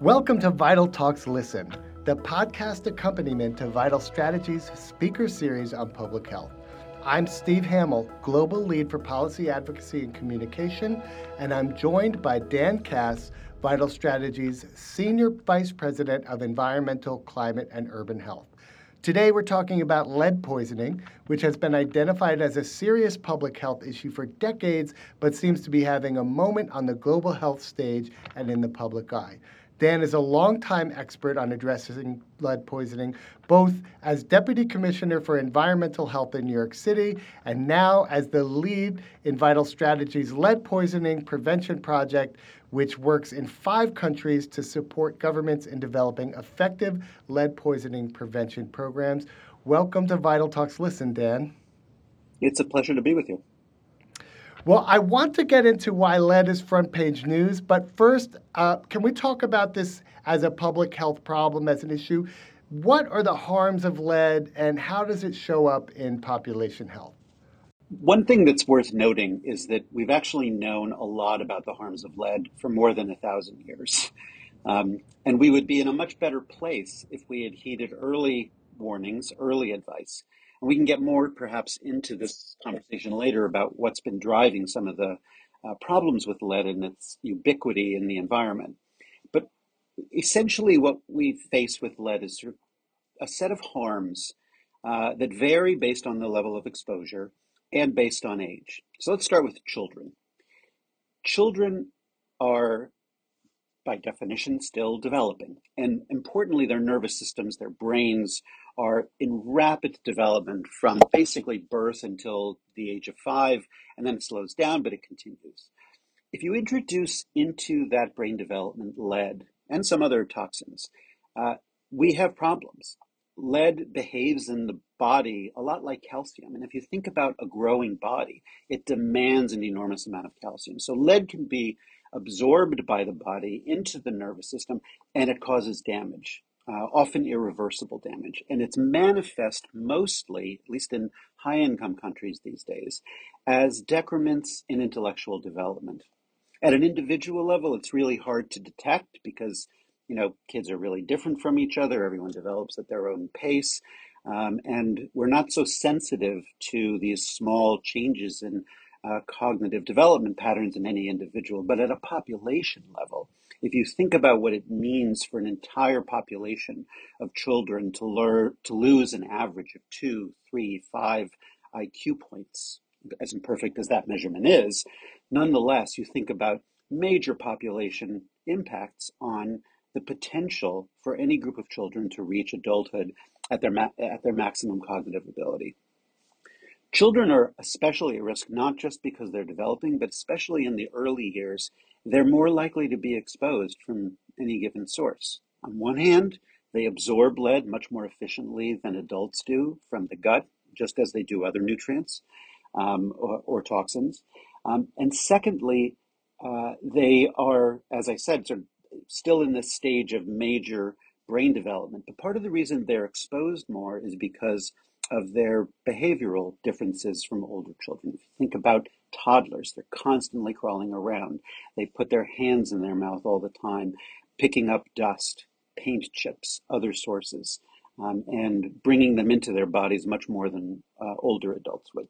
Welcome to Vital Talks Listen, the podcast accompaniment to Vital Strategies speaker series on public health. I'm Steve Hamill, Global Lead for Policy Advocacy and Communication, and I'm joined by Dan Kass, Vital Strategies Senior Vice President of Environmental, Climate, and Urban Health. Today we're talking about lead poisoning, which has been identified as a serious public health issue for decades, but seems to be having a moment on the global health stage and in the public eye. Dan is a longtime expert on addressing lead poisoning, both as Deputy Commissioner for Environmental Health in New York City and now as the lead in Vital Strategies' Lead Poisoning Prevention Project, which works in 5 countries to support governments in developing effective lead poisoning prevention programs. Welcome to Vital Talks Listen, Dan. It's a pleasure to be with you. Well, I want to get into why lead is front page news, but first, can we talk about this as a public health problem, as an issue? What are the harms of lead and how does it show up in population health? One thing that's worth noting is that we've actually known a lot about the harms of lead for more than 1,000 years. And we would be in a much better place if we had heeded early warnings, early advice. We can get more perhaps into this conversation later about what's been driving some of the problems with lead and its ubiquity in the environment. But essentially what we face with lead is sort of a set of harms that vary based on the level of exposure and based on age. So let's start with children. Children are by definition still developing, and importantly their nervous systems, their brains, are in rapid development from basically birth until the age of 5, and then it slows down, but it continues. If you introduce into that brain development lead and some other toxins, we have problems. Lead behaves in the body a lot like calcium, and if you think about a growing body, it demands an enormous amount of calcium. So lead can be absorbed by the body into the nervous system, and it causes damage. Often irreversible damage, and it's manifest mostly, at least in high-income countries these days, as decrements in intellectual development. At an individual level, it's really hard to detect because, you know, kids are really different from each other. Everyone develops at their own pace, and we're not so sensitive to these small changes in cognitive development patterns in any individual. But at a population level, if you think about what it means for an entire population of children to lose an average of 2, 3, 5 IQ points, as imperfect as that measurement is, nonetheless, you think about major population impacts on the potential for any group of children to reach adulthood at their maximum cognitive ability. Children are especially at risk, not just because they're developing, but especially in the early years. They're more likely to be exposed from any given source. On one hand, they absorb lead much more efficiently than adults do from the gut, just as they do other nutrients or toxins. And secondly, they are, as I said, sort of still in this stage of major brain development. But part of the reason they're exposed more is because of their behavioral differences from older children. If you think about toddlers, they're constantly crawling around. They put their hands in their mouth all the time, picking up dust, paint chips, other sources, and bringing them into their bodies much more than older adults would.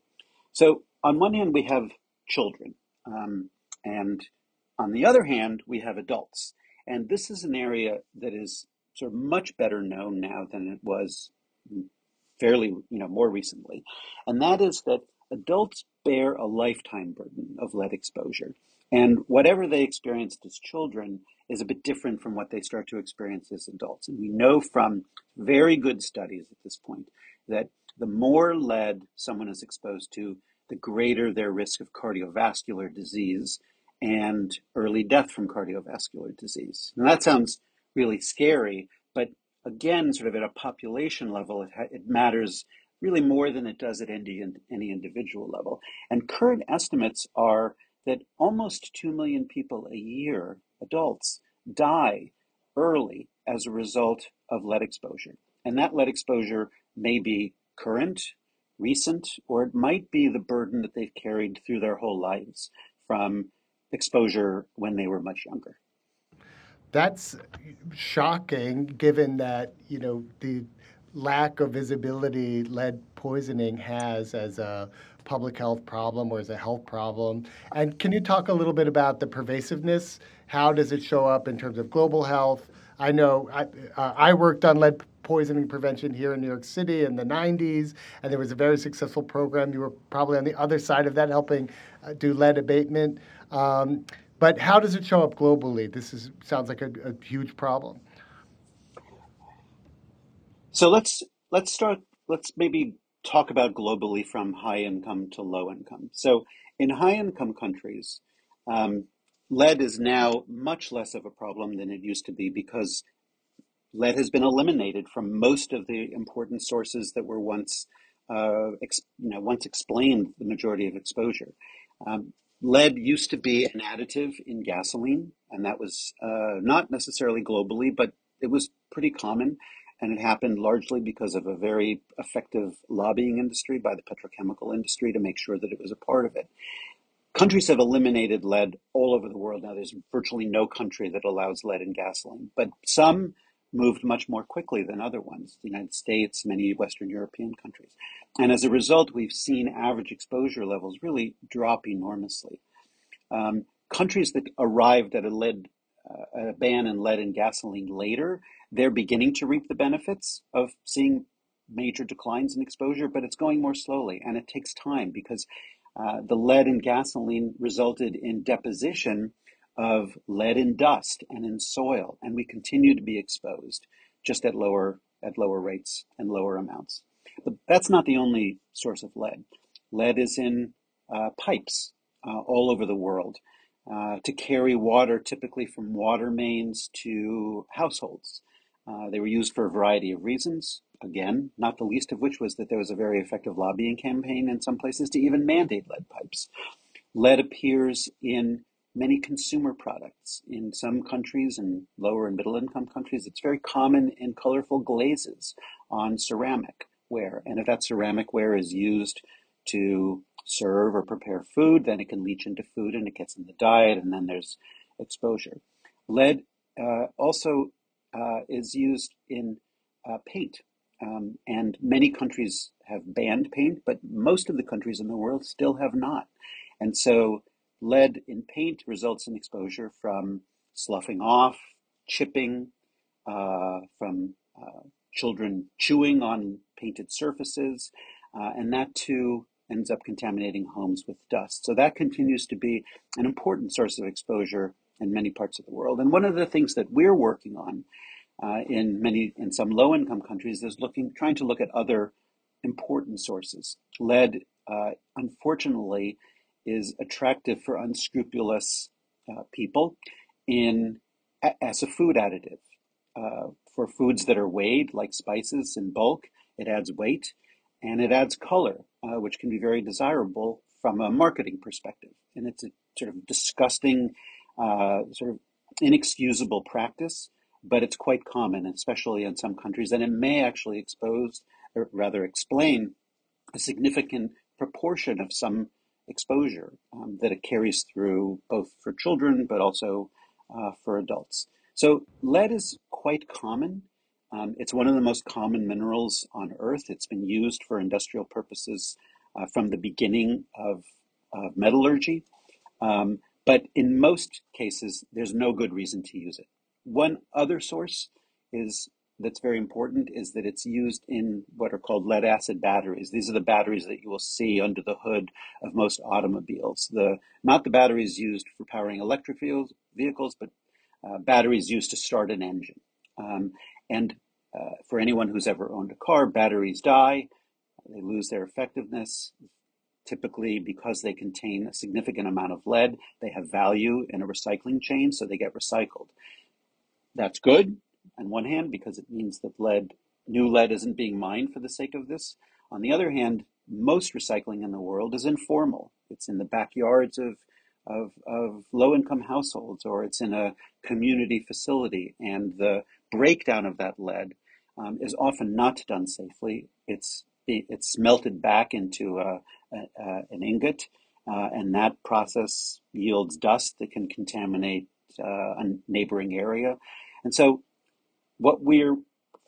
So on one hand, we have children, and on the other hand, we have adults. And this is an area that is sort of much better known now than it was fairly, more recently. And that is that adults bear a lifetime burden of lead exposure. And whatever they experienced as children is a bit different from what they start to experience as adults. And we know from very good studies at this point that the more lead someone is exposed to, the greater their risk of cardiovascular disease and early death from cardiovascular disease. Now that sounds really scary, but again, sort of at a population level, it matters really more than it does at any individual level. And current estimates are that almost 2 million people a year, adults, die early as a result of lead exposure. And that lead exposure may be current, recent, or it might be the burden that they've carried through their whole lives from exposure when they were much younger. That's shocking, given that, you know, the lack of visibility lead poisoning has as a public health problem or as a health problem. And can you talk a little bit about the pervasiveness? How does it show up in terms of global health? I know I worked on lead poisoning prevention here in New York City in the 90s, and there was a very successful program. You were probably on the other side of that, helping do lead abatement. But how does it show up globally? This is sounds like a huge problem. So let's maybe talk about globally from high income to low income. So in high income countries, lead is now much less of a problem than it used to be because lead has been eliminated from most of the important sources that were once explained the majority of exposure. Lead used to be an additive in gasoline, and that was not necessarily globally, but it was pretty common. And it happened largely because of a very effective lobbying industry by the petrochemical industry to make sure that it was a part of it. Countries have eliminated lead all over the world. Now, there's virtually no country that allows lead in gasoline, but some moved much more quickly than other ones, the United States, many Western European countries. And as a result, we've seen average exposure levels really drop enormously. Countries that arrived at a ban on lead in gasoline later, they're beginning to reap the benefits of seeing major declines in exposure, but it's going more slowly and it takes time because the lead in gasoline resulted in deposition of lead in dust and in soil, and we continue to be exposed just at lower rates and lower amounts. But that's not the only source of lead. Lead is in pipes all over the world to carry water, typically from water mains to households. They were used for a variety of reasons. Again, not the least of which was that there was a very effective lobbying campaign in some places to even mandate lead pipes. Lead appears in many consumer products. In some countries, in lower and middle income countries, it's very common in colorful glazes on ceramic ware. And if that ceramic ware is used to serve or prepare food, then it can leach into food and it gets in the diet, and then there's exposure. Lead also is used in paint. And many countries have banned paint, but most of the countries in the world still have not. And so lead in paint results in exposure from sloughing off, chipping, from children chewing on painted surfaces, and that too ends up contaminating homes with dust. So that continues to be an important source of exposure in many parts of the world. And one of the things that we're working on in some low-income countries is trying to look at other important sources. Lead, unfortunately, is attractive for unscrupulous people as a food additive. For foods that are weighed, like spices in bulk, it adds weight and it adds color, which can be very desirable from a marketing perspective. And it's a sort of disgusting, sort of inexcusable practice, but it's quite common, especially in some countries, and it may actually explain a significant proportion of some exposure that it carries through both for children, but also for adults. So lead is quite common. It's one of the most common minerals on Earth. It's been used for industrial purposes from the beginning of metallurgy. But in most cases, there's no good reason to use it. One other source that's very important is that it's used in what are called lead acid batteries. These are the batteries that you will see under the hood of most automobiles. Not the batteries used for powering electric vehicles, but batteries used to start an engine. And for anyone who's ever owned a car, batteries die. They lose their effectiveness. Typically, because they contain a significant amount of lead, they have value in a recycling chain, so they get recycled. That's good on one hand, because it means that new lead isn't being mined for the sake of this. On the other hand, most recycling in the world is informal. It's in the backyards of low-income households, or it's in a community facility. And the breakdown of that lead is often not done safely. It's melted back into an ingot, and that process yields dust that can contaminate a neighboring area. And so what we're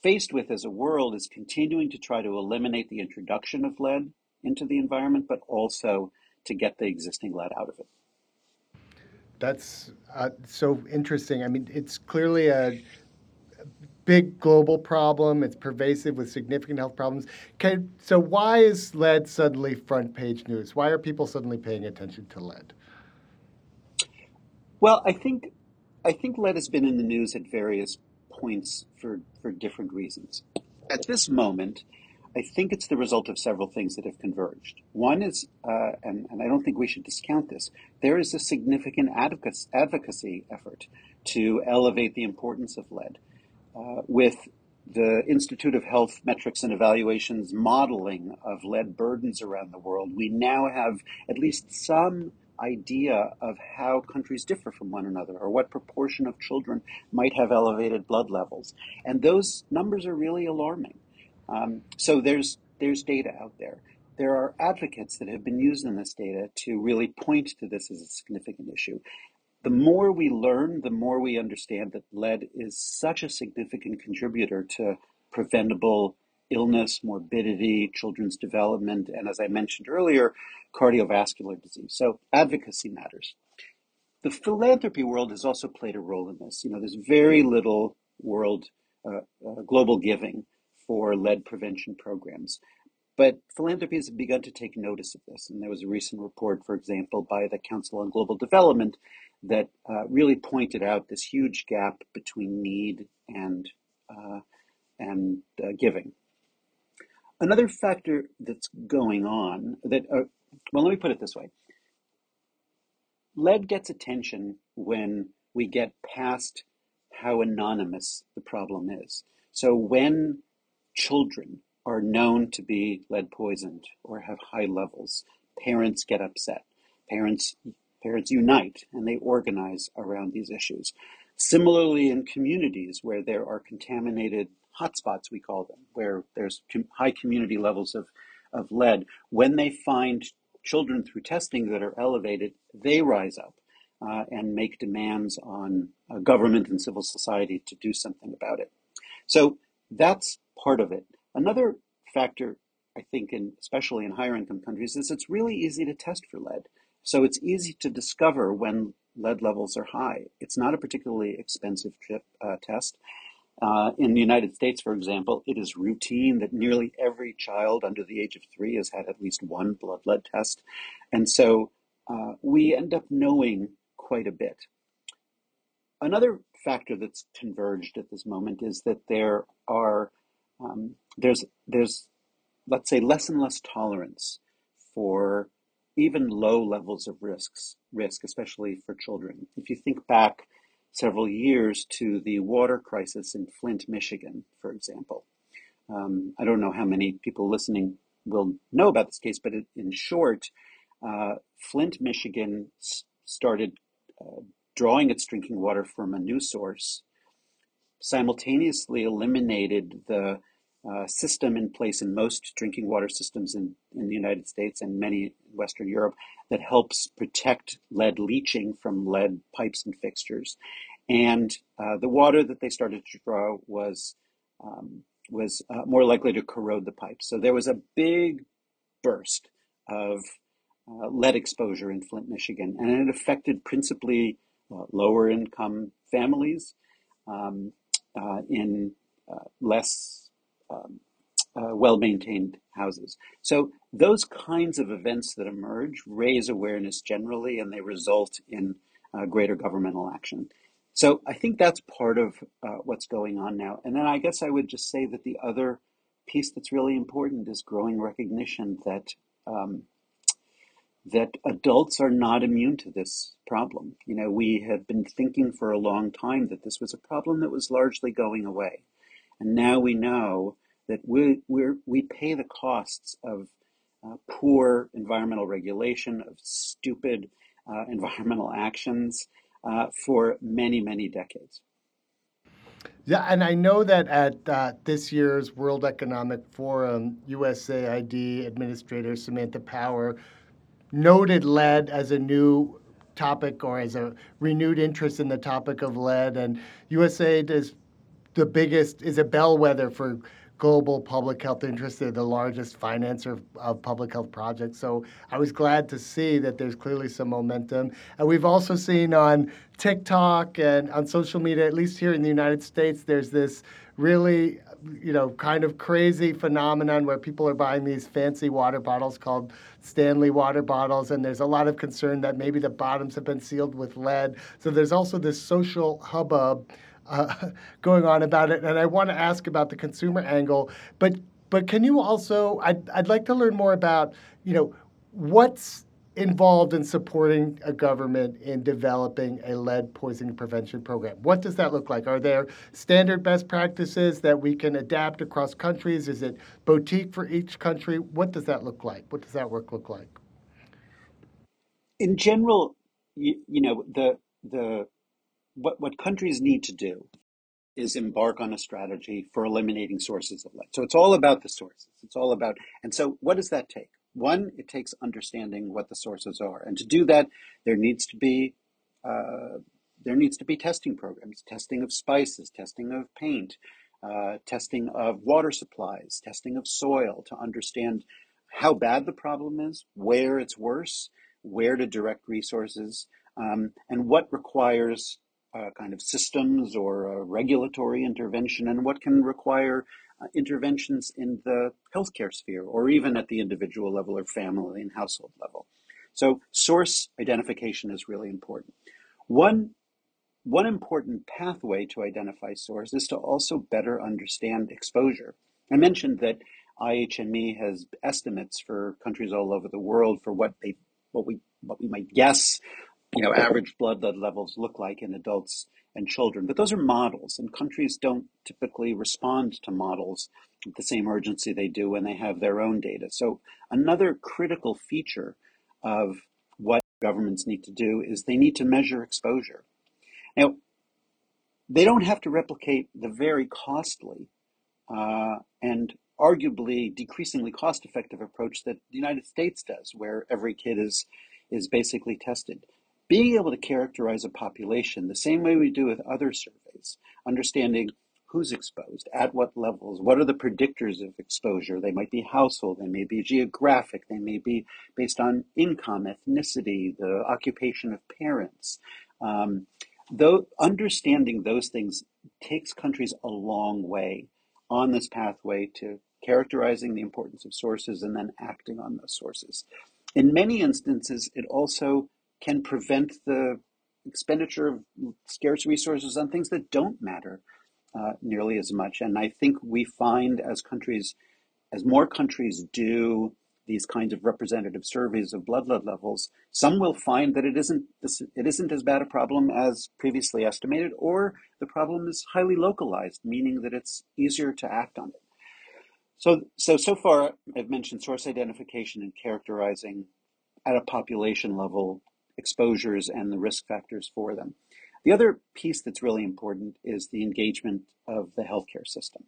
faced with as a world is continuing to try to eliminate the introduction of lead into the environment, but also to get the existing lead out of it. That's so interesting. I mean, it's clearly a big global problem. It's pervasive with significant health problems. So why is lead suddenly front page news? Why are people suddenly paying attention to lead? Well, I think lead has been in the news at various points for different reasons. At this moment, I think it's the result of several things that have converged. One is, and I don't think we should discount this, there is a significant advocacy effort to elevate the importance of lead, with the Institute of Health Metrics and Evaluations modeling of lead burdens around the world. We now have at least some idea of how countries differ from one another, or what proportion of children might have elevated blood levels. And those numbers are really alarming. So there's data out there. There are advocates that have been using this data to really point to this as a significant issue. The more we learn, the more we understand that lead is such a significant contributor to preventable illness, morbidity, children's development, and as I mentioned earlier, cardiovascular disease. So advocacy matters. The philanthropy world has also played a role in this. You know, there's very little global giving for lead prevention programs. But philanthropy has begun to take notice of this. And there was a recent report, for example, by the Council on Global Development that really pointed out this huge gap between need and giving. Another factor that's going on let me put it this way. Lead gets attention when we get past how anonymous the problem is. So when children are known to be lead poisoned or have high levels, parents get upset. Parents unite and they organize around these issues. Similarly, in communities where there are contaminated hotspots, we call them, where there's high community levels of lead, when they find children through testing that are elevated, they rise up and make demands on government and civil society to do something about it. So that's part of it. Another factor, I think, especially in higher income countries, is it's really easy to test for lead. So it's easy to discover when lead levels are high. It's not a particularly expensive test. In the United States, for example, it is routine that nearly every child under the age of 3 has had at least one blood lead test. And so we end up knowing quite a bit. Another factor that's converged at this moment is that there are there's let's say less and less tolerance for even low levels of risk, especially for children. If you think back several years to the water crisis in Flint, Michigan, for example. I don't know how many people listening will know about this case, but in short, Flint, Michigan started drawing its drinking water from a new source, simultaneously eliminated the system in place in most drinking water systems in the United States and many Western Europe that helps protect lead leaching from lead pipes and fixtures. And the water that they started to draw was more likely to corrode the pipes. So there was a big burst of lead exposure in Flint, Michigan, and it affected principally lower income families in less well-maintained houses. So those kinds of events that emerge raise awareness generally, and they result in greater governmental action. So I think that's part of what's going on now. And then I guess I would just say that the other piece that's really important is growing recognition that that adults are not immune to this problem. You know, we have been thinking for a long time that this was a problem that was largely going away. And now we know that we pay the costs of poor environmental regulation, of stupid environmental actions for many, many decades. Yeah, and I know that at this year's World Economic Forum, USAID Administrator Samantha Power noted lead as a new topic or as a renewed interest in the topic of lead. And USAID is a bellwether for global public health interests. They're the largest financer of public health projects. So I was glad to see that there's clearly some momentum. And we've also seen on TikTok and on social media, at least here in the United States, there's this really, kind of crazy phenomenon where people are buying these fancy water bottles called Stanley water bottles, and there's a lot of concern that maybe the bottoms have been sealed with lead. So there's also this social hubbub going on about it, and I want to ask about the consumer angle, but can you also, I'd like to learn more about, what's involved in supporting a government in developing a lead poisoning prevention program. What does that look like? Are there standard best practices that we can adapt across countries? Is it boutique for each country? What does that look like? What does that work look like? In general, what countries need to do is embark on a strategy for eliminating sources of lead. So it's all about the sources. And so what does that take? One, it takes understanding what the sources are. And to do that, there needs to be testing programs, testing of spices, testing of paint, testing of water supplies, testing of soil to understand how bad the problem is, where it's worse, where to direct resources, and what requires kind of systems or regulatory intervention, and what can require interventions in the healthcare sphere, or even at the individual level or family and household level. So source identification is really important. One important pathway to identify source is to also better understand exposure. I mentioned that IHME has estimates for countries all over the world for what we might guess average blood lead levels look like in adults and children, but those are models, and countries don't typically respond to models with the same urgency they do when they have their own data. So another critical feature of what governments need to do is they need to measure exposure. Now, they don't have to replicate the very costly and arguably decreasingly cost-effective approach that the United States does, where every kid is basically tested. Being able to characterize a population the same way we do with other surveys, understanding who's exposed, at what levels, what are the predictors of exposure. They might be household, they may be geographic, they may be based on income, ethnicity, the occupation of parents. Though understanding those things takes countries a long way on this pathway to characterizing the importance of sources and then acting on those sources. In many instances, it also can prevent the expenditure of scarce resources on things that don't matter nearly as much. And I think we find as more countries do these kinds of representative surveys of blood lead levels, some will find that it isn't as bad a problem as previously estimated, or the problem is highly localized, meaning that it's easier to act on it. So far, I've mentioned source identification and characterizing at a population level exposures and the risk factors for them. The other piece that's really important is the engagement of the healthcare system.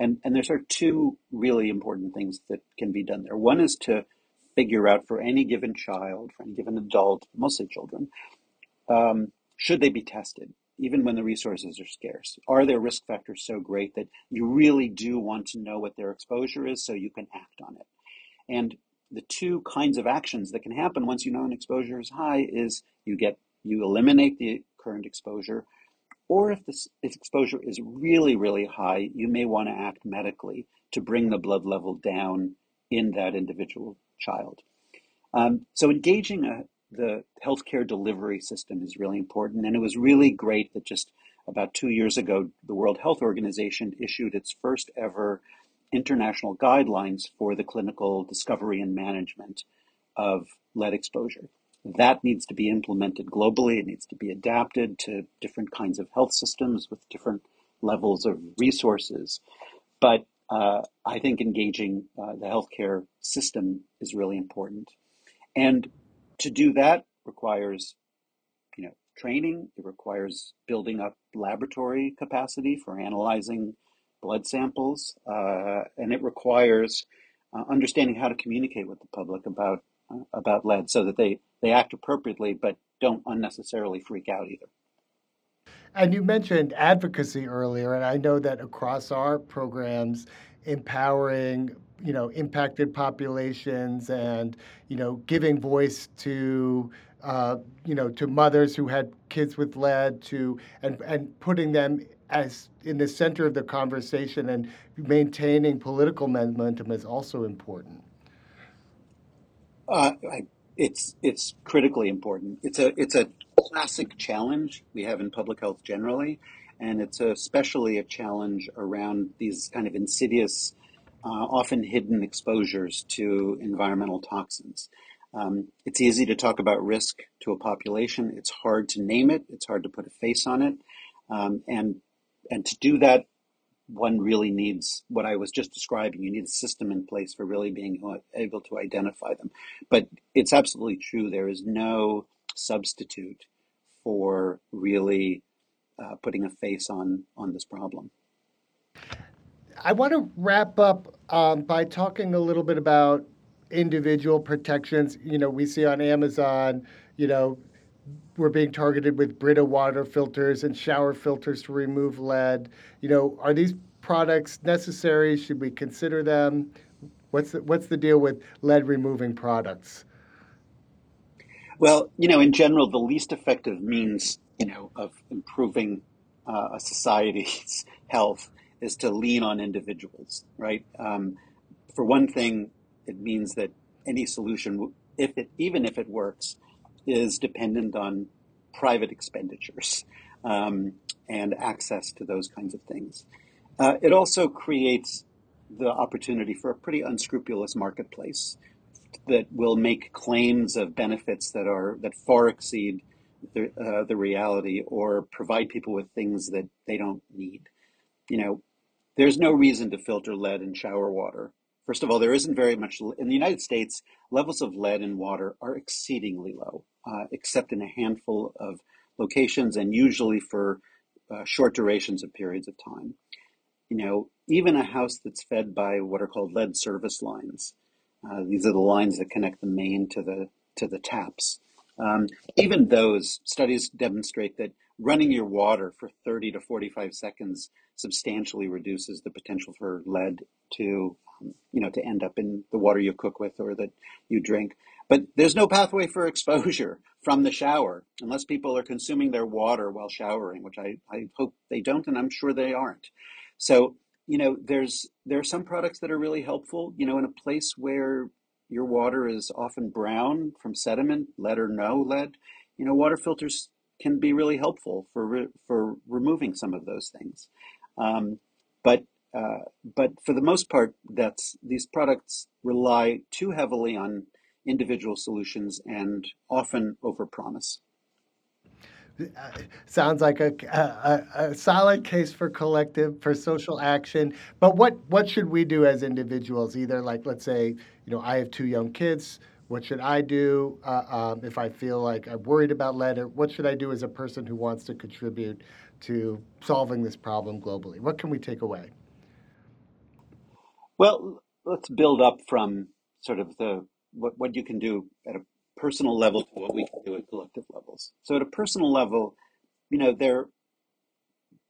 And there are two really important things that can be done there. One is to figure out for any given child, for any given adult, mostly children, should they be tested, even when the resources are scarce? Are their risk factors so great that you really do want to know what their exposure is so you can act on it? And the two kinds of actions that can happen once you know an exposure is high is you eliminate the current exposure, or if this exposure is really, really high, you may want to act medically to bring the blood level down in that individual child. So engaging the healthcare delivery system is really important. And it was really great that just about 2 years ago, the World Health Organization issued its first ever international guidelines for the clinical discovery and management of lead exposure. That needs to be implemented globally. It needs to be adapted to different kinds of health systems with different levels of resources. But I think engaging the healthcare system is really important. And to do that requires, training. It requires building up laboratory capacity for analyzing blood samples, and it requires understanding how to communicate with the public about lead so that they act appropriately, but don't unnecessarily freak out either. And you mentioned advocacy earlier, and I know that across our programs, empowering, you know, impacted populations and, you know, giving voice to, you know, to mothers who had kids with lead, to and putting them as in the center of the conversation and maintaining political momentum is also important. It's critically important. It's a classic challenge we have in public health generally, and it's especially a challenge around these kind of insidious, often hidden exposures to environmental toxins. It's easy to talk about risk to a population. It's hard to name it. It's hard to put a face on it. And to do that, one really needs what I was just describing. You need a system in place for really being able to identify them. But it's absolutely true. There is no substitute for really putting a face on this problem. I want to wrap up by talking a little bit about individual protections. You know, we see on Amazon, you know, we're being targeted with Brita water filters and shower filters to remove lead. You know, are these products necessary? Should we consider them? What's the deal with lead removing products? Well, you know, in general, the least effective means, you know, of improving a society's health is to lean on individuals, right? For one thing, it means that any solution, even if it works, is dependent on private expenditures and access to those kinds of things. It also creates the opportunity for a pretty unscrupulous marketplace that will make claims of benefits that far exceed the reality, or provide people with things that they don't need. You know, there's no reason to filter lead in shower water. First of all, there isn't very much. In the United States, levels of lead in water are exceedingly low, except in a handful of locations, and usually for short durations of periods of time. You know, even a house that's fed by what are called lead service lines, these are the lines that connect the main to the taps. Even those studies demonstrate that running your water for 30 to 45 seconds substantially reduces the potential for lead to, you know, to end up in the water you cook with or that you drink. But there's no pathway for exposure from the shower unless people are consuming their water while showering, which I hope they don't, and I'm sure they aren't. So, you know, there are some products that are really helpful, you know, in a place where your water is often brown from sediment, lead or no lead, you know, water filters can be really helpful for removing some of those things. But for the most part, these products rely too heavily on individual solutions and often overpromise. Sounds like a solid case for social action. But what should we do as individuals? Either, like, let's say, you know, I have two young kids. What should I do if I feel like I'm worried about lead? Or what should I do as a person who wants to contribute to solving this problem globally? What can we take away? Well, let's build up from sort of the what you can do at a personal level to what we can do at collective levels. So at a personal level, you know, there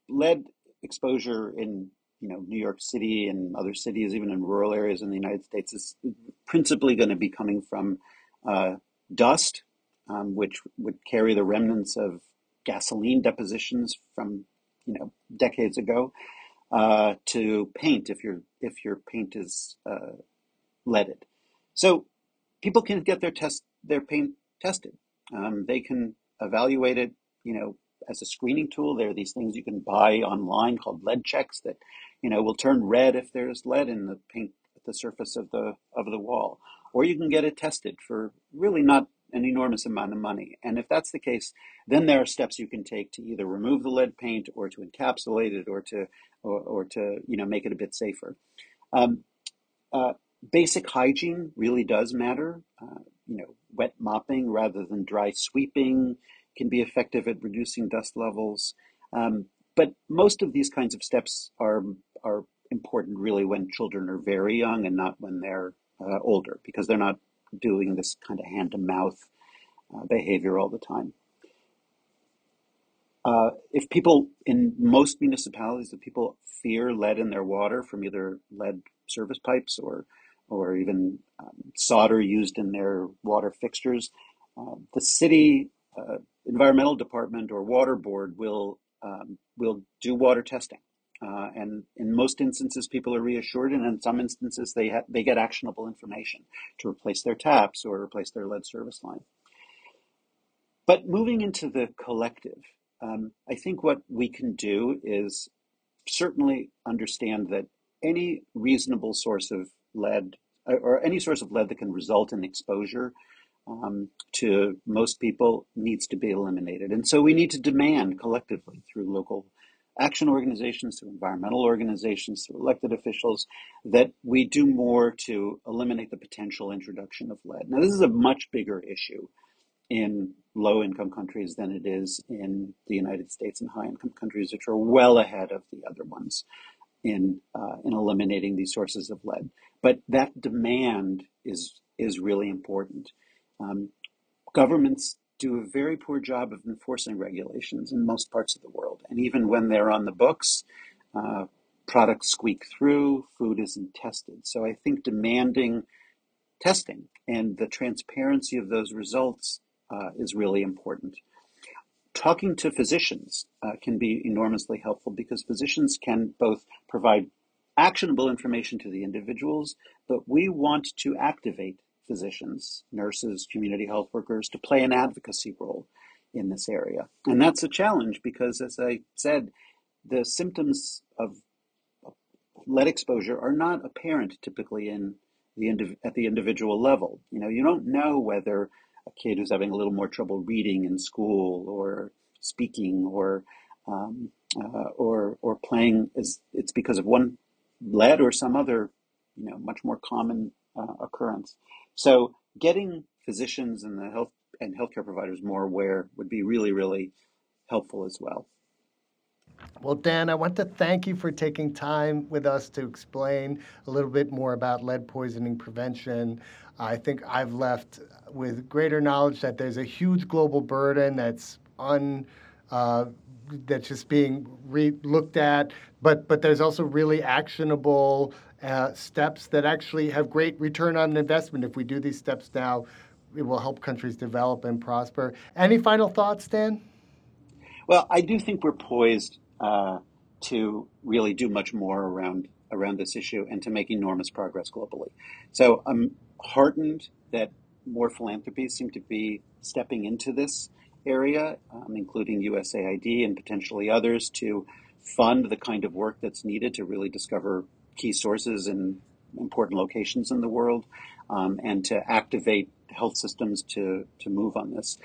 lead exposure in, you know, New York City and other cities, even in rural areas in the United States, is principally going to be coming from dust, which would carry the remnants of gasoline depositions from, you know, decades ago, to paint if your paint is leaded. So people can get their paint tested. They can evaluate it, you know, as a screening tool. There are these things you can buy online called lead checks that, you know, will turn red if there's lead in the paint at the surface of the wall. Or you can get it tested for really not an enormous amount of money. And if that's the case, then there are steps you can take to either remove the lead paint or to encapsulate it or to, you know, make it a bit safer. Basic hygiene really does matter. You know, wet mopping rather than dry sweeping can be effective at reducing dust levels. But most of these kinds of steps are important really when children are very young and not when they're older, because they're not doing this kind of hand-to-mouth behavior all the time. If people in most municipalities, if people fear lead in their water from either lead service pipes or even solder used in their water fixtures, the city environmental department or water board will do water testing. And in most instances, people are reassured, and in some instances, they get actionable information to replace their taps or replace their lead service line. But moving into the collective, I think what we can do is certainly understand that any reasonable source of lead or any source of lead that can result in exposure to most people needs to be eliminated. And so we need to demand collectively through local action organizations, through environmental organizations, through elected officials, that we do more to eliminate the potential introduction of lead. Now, this is a much bigger issue in low-income countries than it is in the United States and high-income countries, which are well ahead of the other ones in eliminating these sources of lead. But that demand is really important. Governments do a very poor job of enforcing regulations in most parts of the world. And even when they're on the books, products squeak through, food isn't tested. So I think demanding testing and the transparency of those results is really important. Talking to physicians can be enormously helpful, because physicians can both provide actionable information to the individuals, but we want to activate physicians, nurses, community health workers to play an advocacy role in this area. And that's a challenge because, as I said, the symptoms of lead exposure are not apparent typically in at the individual level. You know, you don't know whether a kid who's having a little more trouble reading in school or speaking or playing is it's because of one lead or some other, you know, much more common occurrence. So getting physicians and the health and healthcare providers more aware would be really, really helpful as well. Well, Dan, I want to thank you for taking time with us to explain a little bit more about lead poisoning prevention. I think I've left with greater knowledge that there's a huge global burden that's just being looked at, but there's also really actionable steps that actually have great return on investment. If we do these steps now, it will help countries develop and prosper. Any final thoughts, Dan? Well, I do think we're poised to really do much more around this issue and to make enormous progress globally. So I'm heartened that more philanthropies seem to be stepping into this area, including USAID and potentially others, to fund the kind of work that's needed to really discover key sources in important locations in the world, and to activate health systems to move on this.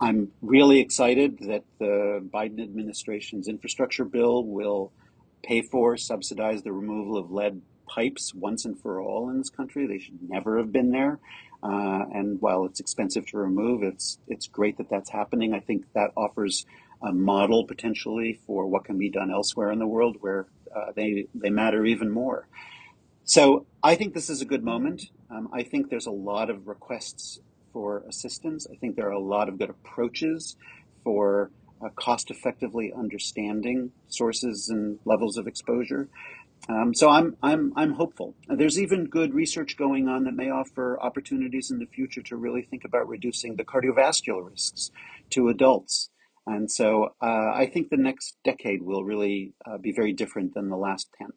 I'm really excited that the Biden administration's infrastructure bill will subsidize the removal of lead pipes once and for all in this country. They should never have been there. And while it's expensive to remove, it's great that that's happening. I think that offers a model potentially for what can be done elsewhere in the world where they matter even more. So I think this is a good moment. I think there's a lot of requests for assistance. I think there are a lot of good approaches for cost-effectively understanding sources and levels of exposure. So I'm hopeful. There's even good research going on that may offer opportunities in the future to really think about reducing the cardiovascular risks to adults. And so I think the next decade will really be very different than the last 10.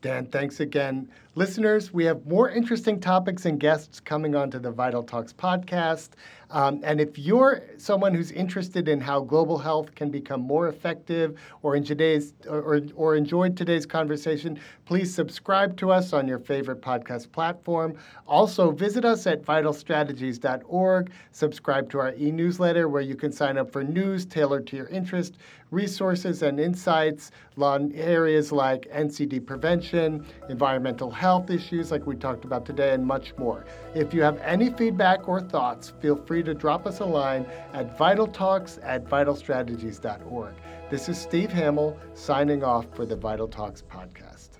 Dan, thanks again. Listeners, we have more interesting topics and guests coming onto the Vital Talks podcast. And if you're someone who's interested in how global health can become more effective or enjoyed today's conversation, please subscribe to us on your favorite podcast platform. Also, visit us at vitalstrategies.org. Subscribe to our e-newsletter where you can sign up for news tailored to your interest, resources and insights on areas like NCD prevention, environmental health issues like we talked about today, and much more. If you have any feedback or thoughts, feel free to drop us a line at vitaltalks@vitalstrategies.org. This is Steve Hamill signing off for the Vital Talks podcast.